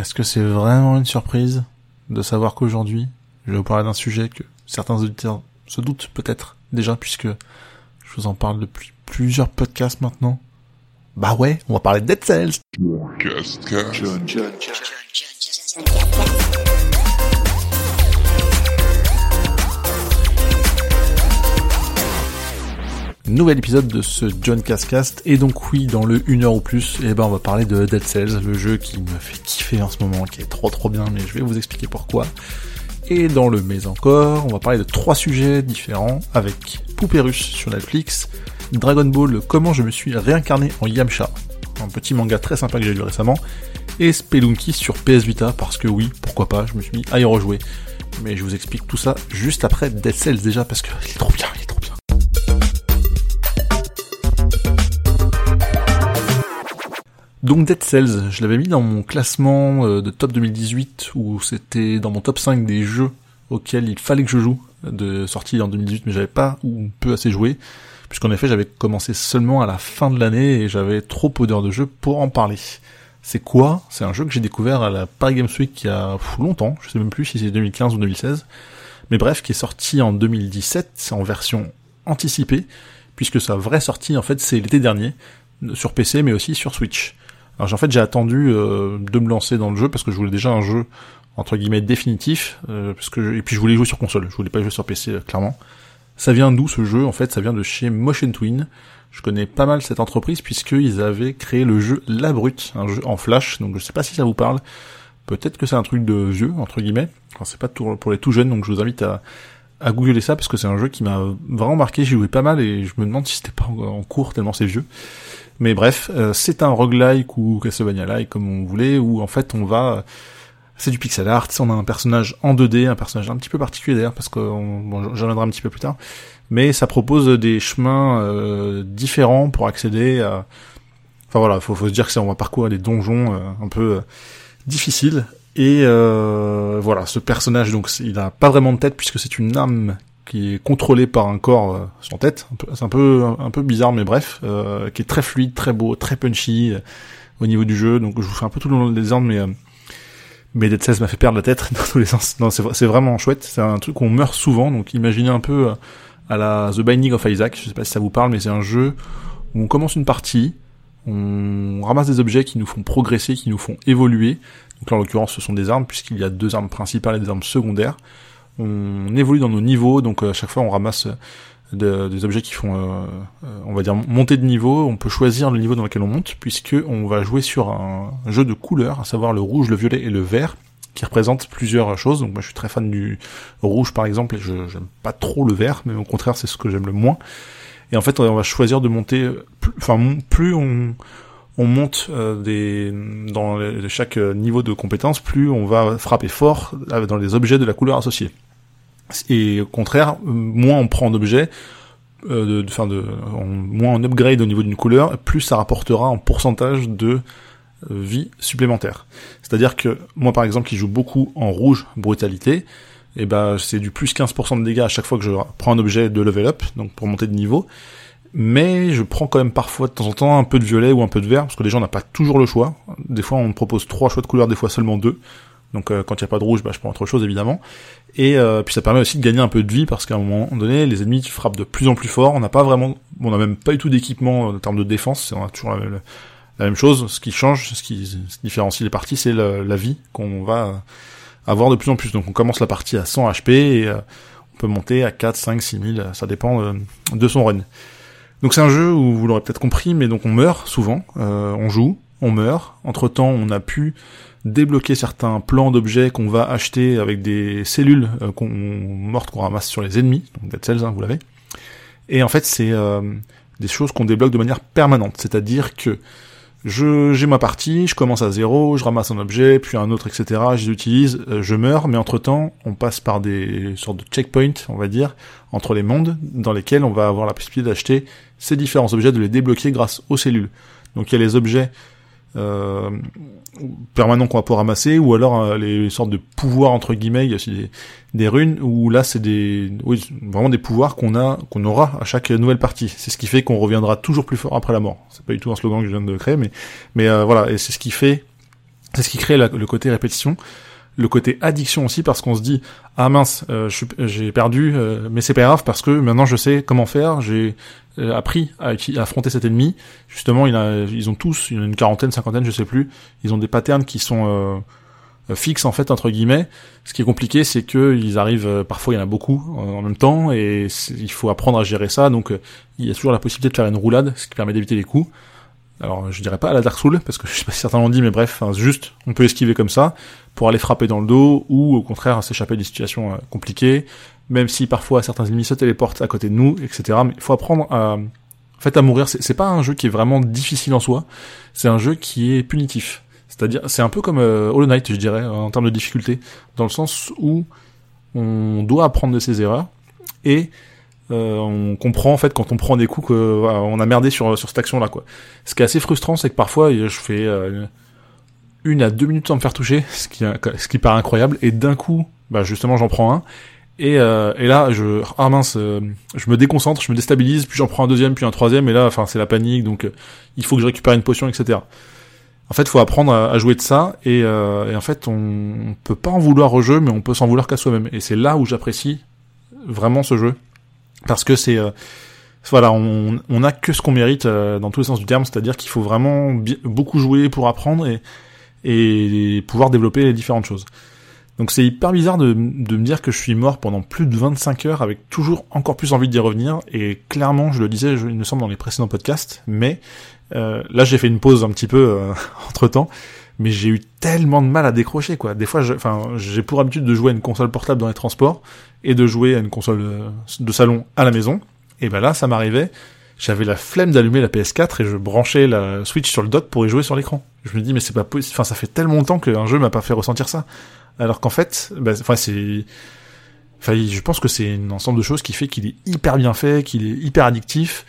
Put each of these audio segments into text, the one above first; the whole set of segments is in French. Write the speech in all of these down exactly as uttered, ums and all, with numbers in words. Est-ce que c'est vraiment une surprise de savoir qu'aujourd'hui, je vais vous parler d'un sujet que certains auditeurs se doutent peut-être déjà, puisque je vous en parle depuis plusieurs podcasts maintenant. Bah ouais, on va parler de Dead Cells. Cast, cast. John, John, John. Nouvel épisode de ce John Cascast, et donc oui, dans le une heure ou plus, eh ben on va parler de Dead Cells, le jeu qui me fait kiffer en ce moment, qui est trop trop bien, mais je vais vous expliquer pourquoi. Et dans le mais encore, on va parler de trois sujets différents, avec Poupérus sur Netflix, Dragon Ball, comment je me suis réincarné en Yamcha, un petit manga très sympa que j'ai lu récemment, et Spelunky sur P S Vita, parce que oui, pourquoi pas, je me suis mis à y rejouer. Mais je vous explique tout ça juste après Dead Cells déjà, parce que il est trop bien, il est trop bien. Donc Dead Cells, je l'avais mis dans mon classement de top deux mille dix-huit, où c'était dans mon top cinq des jeux auxquels il fallait que je joue, de sortie en deux mille dix-huit, mais j'avais pas ou peu assez joué, puisqu'en effet j'avais commencé seulement à la fin de l'année et j'avais trop peu d'heures de jeu pour en parler. C'est quoi ? C'est un jeu que j'ai découvert à la Paris Games Week il y a longtemps, je sais même plus si c'est deux mille quinze ou deux mille seize, mais bref, qui est sorti en deux mille dix-sept, en version anticipée, puisque sa vraie sortie en fait c'est l'été dernier, sur P C mais aussi sur Switch. Alors en fait j'ai attendu euh, de me lancer dans le jeu parce que je voulais déjà un jeu entre guillemets définitif, euh, parce que je... et puis je voulais jouer sur console, je voulais pas jouer sur P C euh, clairement. Ça vient d'où ce jeu ? En fait ça vient de chez Motion Twin. Je connais pas mal cette entreprise puisqu'ils avaient créé le jeu La Brute, un jeu en flash, donc je sais pas si ça vous parle, peut-être que c'est un truc de vieux entre guillemets, enfin c'est pas tout... pour les tout jeunes, donc je vous invite à, à googler ça parce que c'est un jeu qui m'a vraiment marqué, j'ai joué pas mal et je me demande si c'était pas en cours tellement c'est vieux. Mais bref, euh, c'est un roguelike ou Castlevania-like comme on voulait, où en fait on va... C'est du pixel art, on a un personnage en deux D, un personnage un petit peu particulier d'ailleurs, parce que bon, j'en reviendrai un petit peu plus tard, mais ça propose des chemins euh, différents pour accéder à... Enfin voilà, faut, faut se dire que c'est, on va parcourir des donjons euh, un peu euh, difficiles, et euh, voilà, ce personnage, donc il a pas vraiment de tête, puisque c'est une âme qui est contrôlé par un corps euh, sans tête, un peu, c'est un peu un peu bizarre mais bref, euh, qui est très fluide, très beau, très punchy euh, au niveau du jeu, donc je vous fais un peu tout le long des ordres, mais euh, mais Dead Cells m'a fait perdre la tête dans tous les sens. Non, c'est c'est vraiment chouette, c'est un truc qu'on meurt souvent, donc imaginez un peu euh, à la The Binding of Isaac, je sais pas si ça vous parle, mais c'est un jeu où on commence une partie, on ramasse des objets qui nous font progresser, qui nous font évoluer, donc là en l'occurrence ce sont des armes, puisqu'il y a deux armes principales et des armes secondaires. On évolue dans nos niveaux, donc à chaque fois on ramasse de, des objets qui font, euh, on va dire, monter de niveau. On peut choisir le niveau dans lequel on monte, puisque on va jouer sur un jeu de couleurs, à savoir le rouge, le violet et le vert, qui représentent plusieurs choses. Donc moi je suis très fan du rouge par exemple, et je j'aime pas trop le vert, mais au contraire c'est ce que j'aime le moins. Et en fait on va choisir de monter, plus, enfin plus on... on monte euh, des dans les, chaque niveau de compétence, plus on va frapper fort dans les objets de la couleur associée. Et au contraire, moins on prend d'objets, euh, de, de, de, on, moins on upgrade au niveau d'une couleur, plus ça rapportera en pourcentage de vie supplémentaire. C'est-à-dire que moi par exemple qui joue beaucoup en rouge brutalité, et ben c'est du plus quinze pour cent de dégâts à chaque fois que je prends un objet de level up, donc pour monter de niveau. Mais je prends quand même parfois de temps en temps un peu de violet ou un peu de vert, parce que les gens n'ont pas toujours le choix. Des fois on me propose trois choix de couleurs, des fois seulement deux. Donc euh, quand il n'y a pas de rouge, bah, je prends autre chose évidemment. Et euh, puis ça permet aussi de gagner un peu de vie, parce qu'à un moment donné, les ennemis frappent de plus en plus fort. On n'a pas vraiment, on n'a même pas du tout d'équipement en termes de défense. On a toujours la même, la même chose. Ce qui change, ce qui, ce qui différencie les parties, c'est la, la vie qu'on va avoir de plus en plus. Donc on commence la partie à cent H P et euh, on peut monter à quatre, cinq, six mille, ça dépend euh, de son run. Donc c'est un jeu où vous l'aurez peut-être compris, mais donc on meurt souvent, euh, on joue, on meurt. Entre-temps, on a pu débloquer certains plans d'objets qu'on va acheter avec des cellules euh, qu'on, mortes qu'on ramasse sur les ennemis, donc Dead Cells, hein, vous l'avez. Et en fait, c'est euh, des choses qu'on débloque de manière permanente, c'est-à-dire que je j'ai ma partie, je commence à zéro, je ramasse un objet, puis un autre, et cetera, je les utilise, euh, je meurs, mais entre-temps, on passe par des sortes de checkpoints, on va dire, entre les mondes, dans lesquels on va avoir la possibilité d'acheter ces différents objets, de les débloquer grâce aux cellules. Donc il y a les objets euh, permanents qu'on va pouvoir ramasser, ou alors euh, les sortes de pouvoirs entre guillemets, il y a aussi des, des runes, où là c'est des, oui, vraiment des pouvoirs qu'on a, qu'on aura à chaque nouvelle partie. C'est ce qui fait qu'on reviendra toujours plus fort après la mort. C'est pas du tout un slogan que je viens de créer, mais mais euh, voilà, et c'est ce qui fait C'est ce qui crée la, le côté répétition, le côté addiction aussi, parce qu'on se dit « Ah mince, euh, je, j'ai perdu, euh, mais c'est pas grave, parce que maintenant je sais comment faire, j'ai euh, appris à, à affronter cet ennemi. » Justement, il a, ils ont tous, il y en a une quarantaine, cinquantaine, je sais plus, ils ont des patterns qui sont euh, fixes, en fait, entre guillemets. Ce qui est compliqué, c'est que ils arrivent, euh, parfois il y en a beaucoup euh, en même temps, et il faut apprendre à gérer ça, donc euh, il y a toujours la possibilité de faire une roulade, ce qui permet d'éviter les coups. Alors, je dirais pas à la Dark Soul, parce que je sais pas si certains l'ont dit, mais bref, hein, juste, on peut esquiver comme ça, pour aller frapper dans le dos, ou au contraire, s'échapper des situations euh, compliquées, même si parfois certains ennemis se téléportent à côté de nous, et cetera. Mais il faut apprendre à, en fait, à mourir. C'est, c'est pas un jeu qui est vraiment difficile en soi, c'est un jeu qui est punitif. C'est-à-dire, c'est un peu comme euh, Hollow Knight, je dirais, en termes de difficulté, dans le sens où on doit apprendre de ses erreurs, et Euh, on comprend en fait quand on prend des coups que voilà, on a merdé sur sur cette action là quoi. Ce qui est assez frustrant, c'est que parfois je fais euh, une à deux minutes sans me faire toucher, ce qui ce qui paraît incroyable, et d'un coup bah justement j'en prends un et euh, et là je ah mince euh, je me déconcentre, je me déstabilise, puis j'en prends un deuxième, puis un troisième, et là enfin c'est la panique, donc euh, il faut que je récupère une potion, et cetera. En fait, faut apprendre à, à jouer de ça, et, euh, et en fait on, on peut pas en vouloir au jeu, mais on peut s'en vouloir qu'à soi-même, et c'est là où j'apprécie vraiment ce jeu. Parce que c'est euh, voilà, on on a que ce qu'on mérite euh, dans tous les sens du terme, c'est-à-dire qu'il faut vraiment bi- beaucoup jouer pour apprendre et et pouvoir développer les différentes choses. Donc c'est hyper bizarre de de me dire que je suis mort pendant plus de vingt-cinq heures avec toujours encore plus envie d'y revenir, et clairement, je le disais, je, il me semble dans les précédents podcasts, mais euh, là j'ai fait une pause un petit peu euh, entre-temps, mais j'ai eu tellement de mal à décrocher quoi. Des fois, enfin, j'ai pour habitude de jouer à une console portable dans les transports et de jouer à une console de salon à la maison. Et ben là, ça m'arrivait, j'avais la flemme d'allumer la P S quatre et je branchais la Switch sur le dock pour y jouer sur l'écran. Je me dis mais c'est pas possible, enfin ça fait tellement longtemps qu'un jeu m'a pas fait ressentir ça. Alors qu'en fait, ben, enfin c'est, enfin je pense que c'est un ensemble de choses qui fait qu'il est hyper bien fait, qu'il est hyper addictif.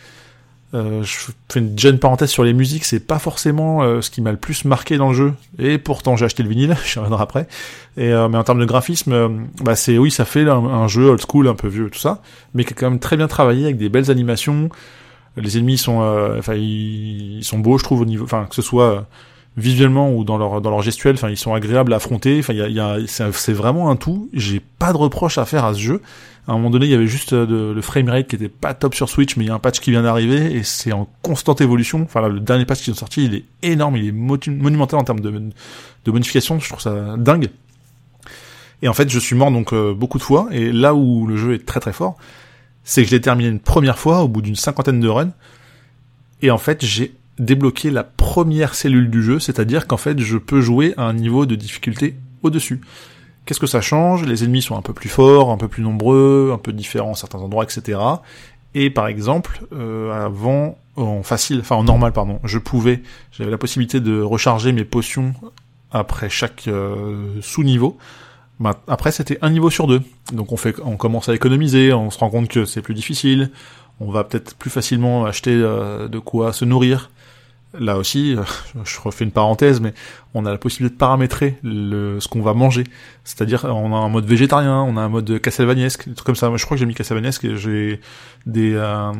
Euh, je fais une, déjà une parenthèse sur les musiques, c'est pas forcément euh, ce qui m'a le plus marqué dans le jeu, et pourtant j'ai acheté le vinyle, je reviendrai après, et, euh, mais en termes de graphisme, euh, bah c'est oui ça fait un, un jeu old school, un peu vieux, tout ça, mais qui est quand même très bien travaillé, avec des belles animations, les ennemis sont enfin euh, ils, ils sont beaux je trouve, au niveau, enfin que ce soit euh, visuellement ou dans leur dans leur gestuelle, enfin ils sont agréables à affronter, enfin il y a, y a c'est, c'est vraiment un tout, j'ai pas de reproche à faire à ce jeu. À un moment donné, il y avait juste de, le framerate qui était pas top sur Switch, mais il y a un patch qui vient d'arriver et c'est en constante évolution. Enfin, là, le dernier patch qu'ils ont sorti, il est énorme, il est moti- monumental en termes de, de modifications. Je trouve ça dingue. Et en fait, je suis mort donc euh, beaucoup de fois. Et là où le jeu est très très fort, c'est que je l'ai terminé une première fois au bout d'une cinquantaine de runs. Et en fait, j'ai débloqué la première cellule du jeu, c'est-à-dire qu'en fait, je peux jouer à un niveau de difficulté au-dessus. Qu'est-ce que ça change ? Les ennemis sont un peu plus forts, un peu plus nombreux, un peu différents à certains endroits, et cetera. Et par exemple, euh, avant, en facile, enfin en normal, pardon, je pouvais, j'avais la possibilité de recharger mes potions après chaque euh, sous-niveau. Bah, après, c'était un niveau sur deux. Donc on fait, on commence à économiser, on se rend compte que c'est plus difficile, on va peut-être plus facilement acheter euh, de quoi se nourrir. Là aussi, je refais une parenthèse, mais on a la possibilité de paramétrer le, ce qu'on va manger. C'est-à-dire, on a un mode végétarien, on a un mode castlevaniesque, des trucs comme ça. Moi, je crois que j'ai mis castlevaniesque et j'ai des, euh,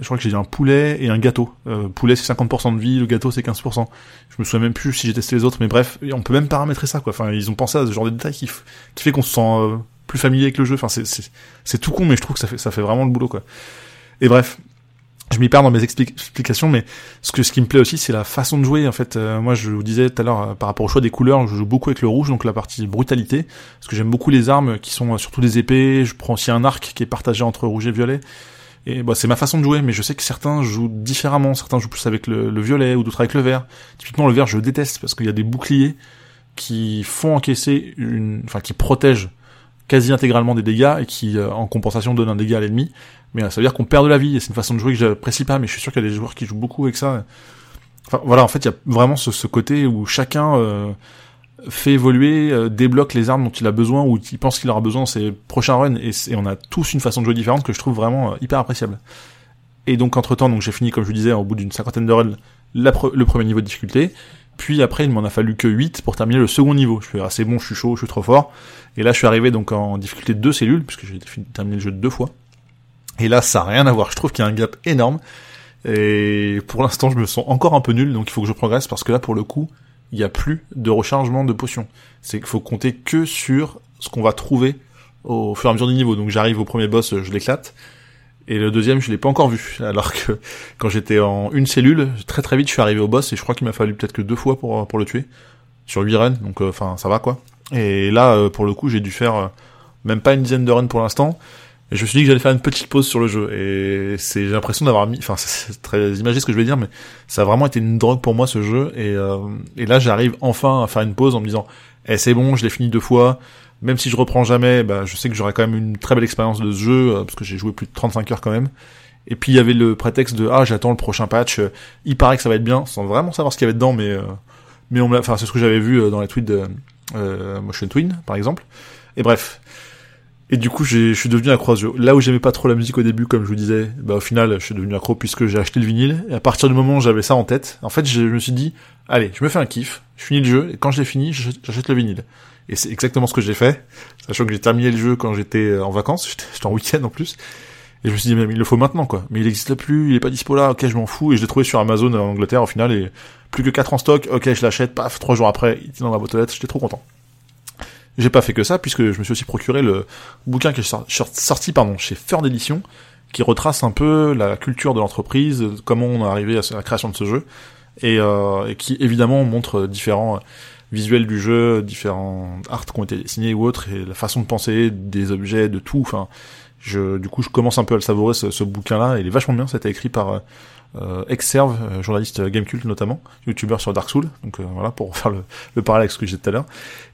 je crois que j'ai un poulet et un gâteau. Euh, poulet, c'est cinquante pour cent de vie, le gâteau, c'est quinze pour cent. Je me souviens même plus si j'ai testé les autres, mais bref, on peut même paramétrer ça, quoi. Enfin, ils ont pensé à ce genre de détails qui, f- qui fait qu'on se sent euh, plus familier avec le jeu. Enfin, c'est, c'est, c'est tout con, mais je trouve que ça fait, ça fait vraiment le boulot, quoi. Et bref. Je m'y perds dans mes expli- explications, mais ce que ce qui me plaît aussi, c'est la façon de jouer. En fait, euh, moi, je vous disais tout à l'heure euh, par rapport au choix des couleurs, je joue beaucoup avec le rouge, donc la partie brutalité, parce que j'aime beaucoup les armes qui sont euh, surtout des épées. Je prends aussi un arc qui est partagé entre rouge et violet. Et bah, c'est ma façon de jouer, mais je sais que certains jouent différemment. Certains jouent plus avec le, le violet ou d'autres avec le vert. Typiquement, le vert, je déteste parce qu'il y a des boucliers qui font encaisser une, enfin, qui protègent quasi intégralement des dégâts et qui, euh, en compensation, donnent un dégât à l'ennemi. Mais ça veut dire qu'on perd de la vie, et c'est une façon de jouer que j'apprécie pas, mais je suis sûr qu'il y a des joueurs qui jouent beaucoup avec ça. Enfin, voilà, en fait, il y a vraiment ce, ce côté où chacun euh, fait évoluer, euh, débloque les armes dont il a besoin, ou il pense qu'il aura besoin dans ses prochains runs, et, et on a tous une façon de jouer différente que je trouve vraiment euh, hyper appréciable. Et donc, entre-temps, donc j'ai fini, comme je vous disais, au bout d'une cinquantaine de runs, la pre- le premier niveau de difficulté, puis après, il m'en a fallu que huit pour terminer le second niveau. Je fais, ah, c'est bon, je suis chaud, je suis trop fort. Et là, je suis arrivé donc en difficulté de deux cellules, puisque j'ai terminé le jeu de deux fois. Et là, ça n'a rien à voir. Je trouve qu'il y a un gap énorme. Et pour l'instant, je me sens encore un peu nul. Donc, il faut que je progresse parce que là, pour le coup, il n'y a plus de rechargement de potions. C'est qu'il faut compter que sur ce qu'on va trouver au fur et à mesure du niveau. Donc j'arrive au premier boss, je l'éclate. Et le deuxième, je l'ai pas encore vu. Alors que quand j'étais en une cellule, très très vite, je suis arrivé au boss et je crois qu'il m'a fallu peut-être que deux fois pour pour le tuer sur huit runs. Donc enfin, euh, ça va quoi. Et là, euh, pour le coup, j'ai dû faire euh, même pas une dizaine de runs pour l'instant. Et je me suis dit que j'allais faire une petite pause sur le jeu. Et c'est, j'ai l'impression d'avoir mis, enfin, c'est très imagé ce que je vais dire, mais ça a vraiment été une drogue pour moi ce jeu. Et euh, et là, j'arrive enfin à faire une pause en me disant, eh c'est bon, je l'ai fini deux fois. Même si je reprends jamais, bah, je sais que j'aurai quand même une très belle expérience de ce jeu, euh, parce que j'ai joué plus de trente-cinq heures quand même. Et puis il y avait le prétexte de, ah, j'attends le prochain patch, euh, il paraît que ça va être bien, sans vraiment savoir ce qu'il y avait dedans, mais, euh, mais on me l'a, enfin, c'est ce que j'avais vu euh, dans les tweets de, euh, Motion Twin, par exemple. Et bref. Et du coup, j'ai, je suis devenu accro à ce jeu. Là où j'aimais pas trop la musique au début, comme je vous disais, bah, au final, je suis devenu accro puisque j'ai acheté le vinyle. Et à partir du moment où j'avais ça en tête, en fait, je me suis dit, allez, je me fais un kiff, je finis le jeu, et quand je l'ai fini, j'achète le vinyle. Et c'est exactement ce que j'ai fait, sachant que j'ai terminé le jeu quand j'étais en vacances, j'étais, j'étais en week-end en plus, et je me suis dit, mais il le faut maintenant quoi, mais il n'existe plus, il est pas dispo là, ok je m'en fous, et je l'ai trouvé sur Amazon en Angleterre au final, et plus que quatre en stock, ok je l'achète, paf, trois jours après, il était dans ma boîte aux lettres, j'étais trop content. J'ai pas fait que ça, puisque je me suis aussi procuré le bouquin qui est sorti pardon, chez Fred Édition, qui retrace un peu la culture de l'entreprise, comment on est arrivé à la création de ce jeu, et, euh, et qui évidemment montre différents visuels du jeu, différents arts qui ont été dessinés ou autres, et la façon de penser des objets, de tout, enfin, je, du coup, je commence un peu à le savourer, ce, ce bouquin-là, il est vachement bien, c'était écrit par, euh, Exserve, euh, journaliste Gamecult notamment, youtubeur sur Dark Souls, donc, euh, voilà, pour faire le, le parallèle avec ce que j'ai dit tout à l'heure.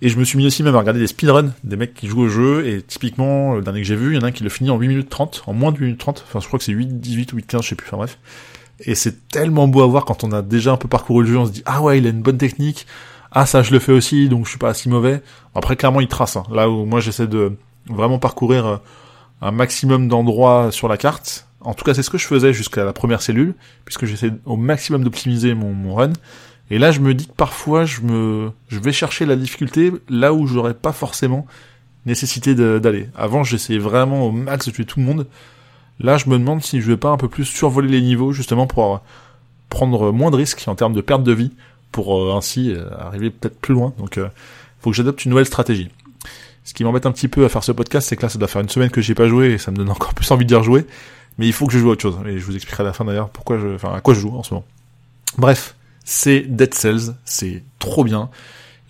Et je me suis mis aussi même à regarder des speedruns, des mecs qui jouent au jeu, et typiquement, le dernier que j'ai vu, il y en a un qui le finit en huit minutes trente, en moins de huit minutes trente, enfin, je crois que c'est huit, dix-huit ou huit, quinze, je sais plus, enfin, bref. Et c'est tellement beau à voir quand on a déjà un peu parcouru le jeu, on se dit, ah ouais, il a une bonne technique, ah ça je le fais aussi donc je suis pas si mauvais. Après clairement il trace hein. Là où moi j'essaie de vraiment parcourir un maximum d'endroits sur la carte, en tout cas c'est ce que je faisais jusqu'à la première cellule puisque j'essaie au maximum d'optimiser mon, mon run, et là je me dis que parfois je me je vais chercher la difficulté là où j'aurais pas forcément nécessité de, d'aller. Avant j'essayais vraiment au max de tuer tout le monde, là je me demande si je vais pas un peu plus survoler les niveaux justement pour prendre moins de risques en termes de perte de vie, pour ainsi arriver peut-être plus loin. Donc euh, faut que j'adopte une nouvelle stratégie. Ce qui m'embête un petit peu à faire ce podcast, c'est que là ça doit faire une semaine que j'ai pas joué et ça me donne encore plus envie d'y rejouer, mais il faut que je joue à autre chose, et je vous expliquerai à la fin d'ailleurs pourquoi je enfin à quoi je joue en ce moment. Bref, c'est Dead Cells, c'est trop bien.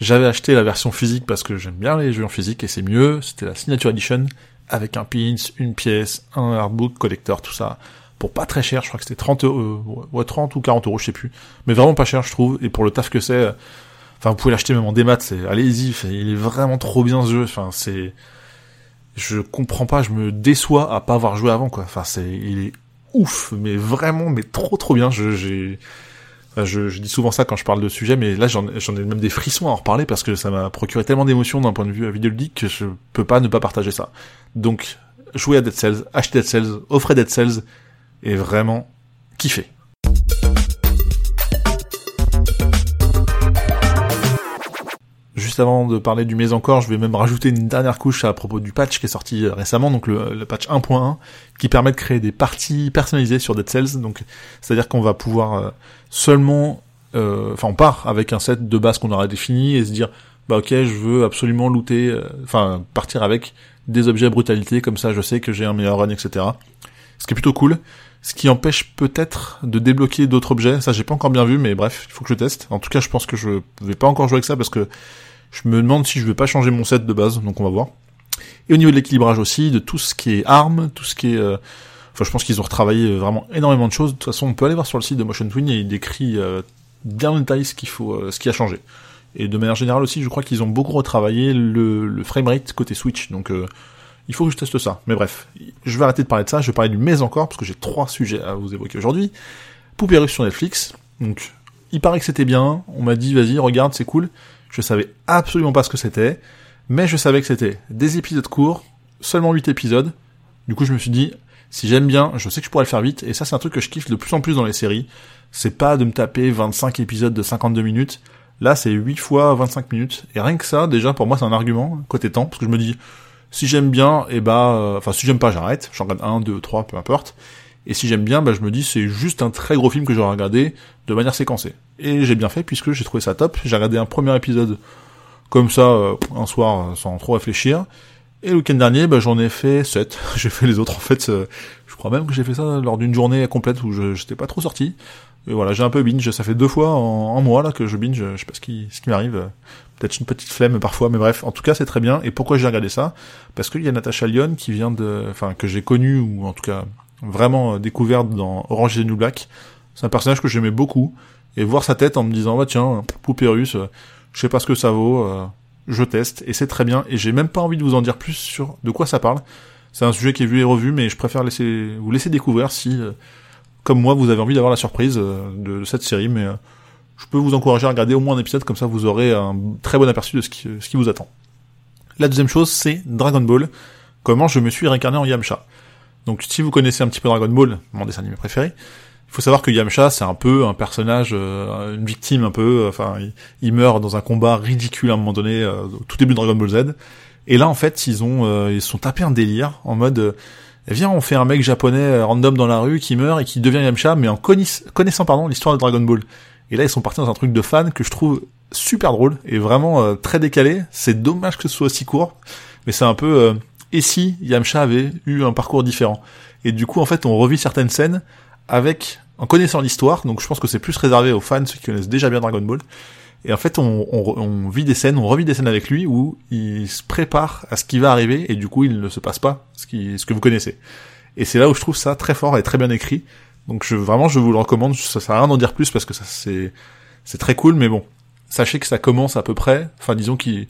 J'avais acheté la version physique parce que j'aime bien les jeux en physique et c'est mieux, c'était la Signature Edition avec un pins, une pièce, un artbook collector, tout ça. Pour pas très cher, je crois que c'était trente euros, ouais, trente ou quarante euros, je sais plus. Mais vraiment pas cher, je trouve. Et pour le taf que c'est, euh, enfin, vous pouvez l'acheter même en démat, c'est, allez-y, c'est, il est vraiment trop bien ce jeu. Enfin, c'est, je comprends pas, je me déçois à pas avoir joué avant, quoi. Enfin, c'est, il est ouf, mais vraiment, mais trop trop bien. Je, j'ai, enfin, je, je dis souvent ça quand je parle de sujet, mais là, j'en, j'en ai même des frissons à en reparler parce que ça m'a procuré tellement d'émotions d'un point de vue vidéoludique que je peux pas ne pas partager ça. Donc, jouez à Dead Cells, achetez Dead Cells, offrez Dead Cells, et vraiment kiffé. Juste avant de parler du mais encore, je vais même rajouter une dernière couche à propos du patch qui est sorti récemment, donc le, le patch un point un, qui permet de créer des parties personnalisées sur Dead Cells, donc c'est-à-dire qu'on va pouvoir seulement... Euh, enfin, on part avec un set de base qu'on aura défini et se dire bah ok, je veux absolument looter... Euh, enfin, partir avec des objets à brutalité, comme ça je sais que j'ai un meilleur run, et cetera. Ce qui est plutôt cool, ce qui empêche peut-être de débloquer d'autres objets, ça j'ai pas encore bien vu, mais bref, il faut que je teste. En tout cas, je pense que je vais pas encore jouer avec ça, parce que je me demande si je vais pas changer mon set de base, donc on va voir. Et au niveau de l'équilibrage aussi, de tout ce qui est armes, tout ce qui est... Euh... Enfin, je pense qu'ils ont retravaillé vraiment énormément de choses. De toute façon, on peut aller voir sur le site de Motion Twin, et il décrit euh, bien en détail ce qu'il faut, euh, ce qui a changé. Et de manière générale aussi, je crois qu'ils ont beaucoup retravaillé le, le framerate côté Switch, donc... Euh... Il faut que je teste ça. Mais bref, je vais arrêter de parler de ça. Je vais parler du mais encore, parce que j'ai trois sujets à vous évoquer aujourd'hui. Poupérus sur Netflix. Donc, il paraît que c'était bien. On m'a dit, vas-y, regarde, c'est cool. Je savais absolument pas ce que c'était. Mais je savais que c'était des épisodes courts, seulement huit épisodes. Du coup, je me suis dit, si j'aime bien, je sais que je pourrais le faire vite. Et ça, c'est un truc que je kiffe de plus en plus dans les séries. C'est pas de me taper vingt-cinq épisodes de cinquante-deux minutes. Là, c'est huit fois vingt-cinq minutes. Et rien que ça, déjà, pour moi, c'est un argument, côté temps, parce que je me dis... Si j'aime bien, et eh bah, ben, euh, enfin si j'aime pas, j'arrête. J'en regarde un, deux, trois, peu importe. Et si j'aime bien, bah, je me dis c'est juste un très gros film que j'aurais regardé de manière séquencée. Et j'ai bien fait puisque j'ai trouvé ça top. J'ai regardé un premier épisode comme ça, euh, un soir, sans trop réfléchir. Et le week-end dernier, bah, j'en ai fait sept. J'ai fait les autres en fait. Euh, je crois même que j'ai fait ça lors d'une journée complète où je j'étais pas trop sorti. Et voilà, j'ai un peu binge. Ça fait deux fois en un mois là que je binge. Je sais pas ce qui, ce qui m'arrive. Peut-être une petite flemme parfois, mais bref. En tout cas, c'est très bien. Et pourquoi j'ai regardé ça ? Parce qu'il y a Natasha Lyonne qui vient de, enfin que j'ai connue ou en tout cas vraiment découverte dans Orange is the New Black. C'est un personnage que j'aimais beaucoup. Et voir sa tête en me disant, bah tiens, Poupérus, euh, je sais pas ce que ça vaut, euh, je teste, et c'est très bien, et j'ai même pas envie de vous en dire plus sur de quoi ça parle. C'est un sujet qui est vu et revu, mais je préfère laisser vous laisser découvrir si, euh, comme moi, vous avez envie d'avoir la surprise euh, de, de cette série, mais euh, je peux vous encourager à regarder au moins un épisode, comme ça vous aurez un très bon aperçu de ce qui, ce qui vous attend. La deuxième chose, c'est Dragon Ball, comment je me suis réincarné en Yamcha. Donc si vous connaissez un petit peu Dragon Ball, mon dessin animé préféré, il faut savoir que Yamcha, c'est un peu un personnage, euh, une victime un peu, enfin, euh, il, il meurt dans un combat ridicule à un moment donné, euh, au tout début de Dragon Ball Z, et là, en fait, ils ont, euh, ils sont tapés un délire, en mode, euh, viens, on fait un mec japonais euh, random dans la rue qui meurt et qui devient Yamcha, mais en connaiss- connaissant, pardon, l'histoire de Dragon Ball. Et là, ils sont partis dans un truc de fan que je trouve super drôle, et vraiment euh, très décalé, c'est dommage que ce soit si court, mais c'est un peu, euh, et si Yamcha avait eu un parcours différent. Et du coup, en fait, on revit certaines scènes, avec, en connaissant l'histoire, donc je pense que c'est plus réservé aux fans, ceux qui connaissent déjà bien Dragon Ball, et en fait on, on, on vit des scènes, on revit des scènes avec lui, où il se prépare à ce qui va arriver, et du coup il ne se passe pas ce, qui, ce que vous connaissez. Et c'est là où je trouve ça très fort et très bien écrit, donc je, vraiment je vous le recommande, ça sert à rien d'en dire plus, parce que ça c'est, c'est très cool, mais bon, sachez que ça commence à peu près, enfin disons qu'il...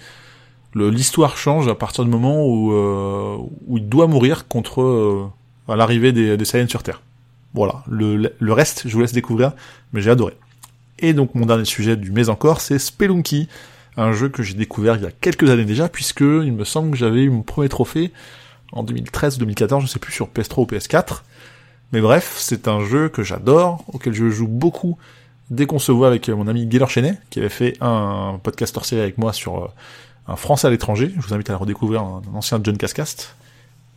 Le, l'histoire change à partir du moment où, euh, où il doit mourir contre euh, à l'arrivée des, des Saiyans sur Terre. Voilà, le, le reste, je vous laisse découvrir, mais j'ai adoré. Et donc, mon dernier sujet du mais encore, c'est Spelunky, un jeu que j'ai découvert il y a quelques années déjà, puisque il me semble que j'avais eu mon premier trophée en deux mille treize, deux mille quatorze, je ne sais plus, sur P S trois ou P S quatre. Mais bref, c'est un jeu que j'adore, auquel je joue beaucoup dès qu'on se voit avec mon ami Gaël Herchaudet, qui avait fait un podcast hors série avec moi sur un Français à l'étranger. Je vous invite à le redécouvrir, un ancien John Cascast.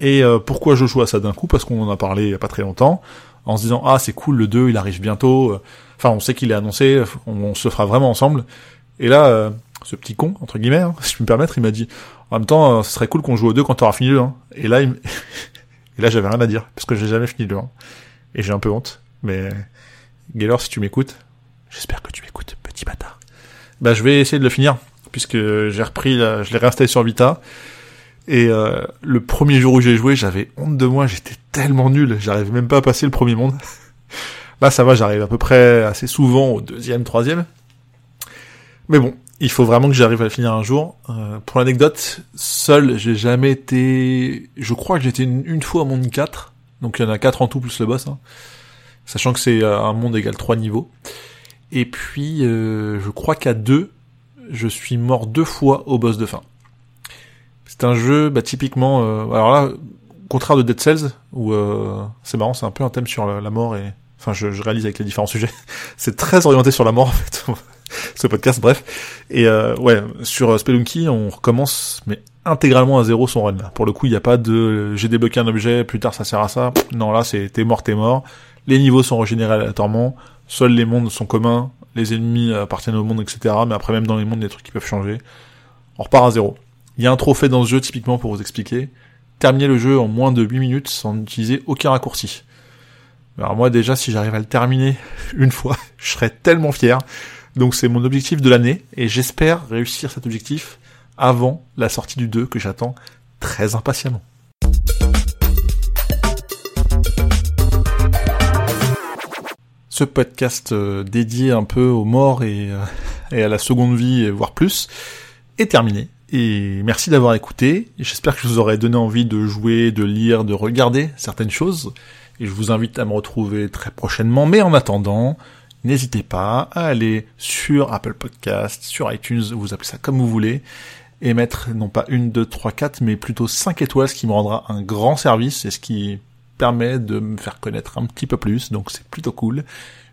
Et euh, pourquoi je joue à ça d'un coup ? Parce qu'on en a parlé il n'y a pas très longtemps, en se disant « Ah, c'est cool, le deux, il arrive bientôt. » Enfin, on sait qu'il est annoncé, on, on se fera vraiment ensemble. Et là, euh, ce petit con, entre guillemets, hein, si je peux me permettre, il m'a dit « En même temps, euh, ce serait cool qu'on joue au deux quand t'auras fini le un. » Et là, il et là, j'avais rien à dire, parce que j'ai jamais fini le un. Et j'ai un peu honte. Mais, Gaylor, si tu m'écoutes, j'espère que tu m'écoutes, petit bâtard. Bah, je vais essayer de le finir, puisque j'ai repris, la... je l'ai réinstallé sur Vita. Et euh, le premier jour où j'ai joué, j'avais honte de moi, j'étais tellement nul, j'arrivais même pas à passer le premier monde. Là, ça va, j'arrive à peu près assez souvent au deuxième, troisième. Mais bon, il faut vraiment que j'arrive à le finir un jour. Euh, pour l'anecdote, seul, j'ai jamais été... Je crois que j'étais une, une fois au monde quatre, donc il y en a quatre en tout plus le boss, hein. Sachant que c'est un monde égal trois niveaux. Et puis, euh, je crois qu'à deux, je suis mort deux fois au boss de fin. C'est un jeu, bah, typiquement, euh, alors là, contraire de Dead Cells, où, euh, c'est marrant, c'est un peu un thème sur la, la mort et, enfin, je, je réalise avec les différents sujets. C'est très orienté sur la mort, en fait, ce podcast, bref. Et, euh, ouais, sur Spelunky, on recommence, mais intégralement à zéro son run, là. Pour le coup, il n'y a pas de, euh, j'ai débloqué un objet, plus tard ça sert à ça. Non, là, c'est t'es mort, t'es mort. Les niveaux sont régénérés aléatoirement. Seuls les mondes sont communs. Les ennemis appartiennent au monde, et cetera. Mais après, même dans les mondes, il y a des trucs qui peuvent changer. On repart à zéro. Il y a un trophée dans ce jeu, typiquement, pour vous expliquer. Terminer le jeu en moins de huit minutes sans utiliser aucun raccourci. Alors moi, déjà, si j'arrive à le terminer une fois, je serais tellement fier. Donc c'est mon objectif de l'année, et j'espère réussir cet objectif avant la sortie du deux, que j'attends très impatiemment. Ce podcast euh, dédié un peu aux morts et, euh, et à la seconde vie, voire plus, est terminé. Et merci d'avoir écouté, j'espère que je vous aurai donné envie de jouer, de lire, de regarder certaines choses, et je vous invite à me retrouver très prochainement, mais en attendant, n'hésitez pas à aller sur Apple Podcasts, sur iTunes, vous appelez ça comme vous voulez, et mettre non pas une, deux, trois, quatre, mais plutôt cinq étoiles, ce qui me rendra un grand service, et ce qui permet de me faire connaître un petit peu plus, donc c'est plutôt cool,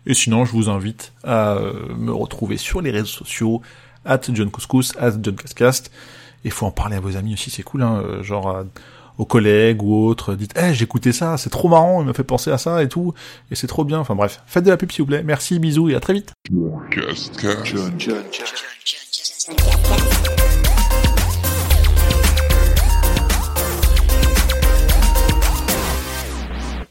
et sinon je vous invite à me retrouver sur les réseaux sociaux, at John Couscous, at John Cascast, et faut en parler à vos amis aussi, c'est cool, hein, genre, aux collègues ou autres, dites hey, j'écoutais ça, c'est trop marrant, il m'a fait penser à ça et tout, et c'est trop bien. Enfin bref, faites de la pub s'il vous plaît. Merci, bisous et à très vite.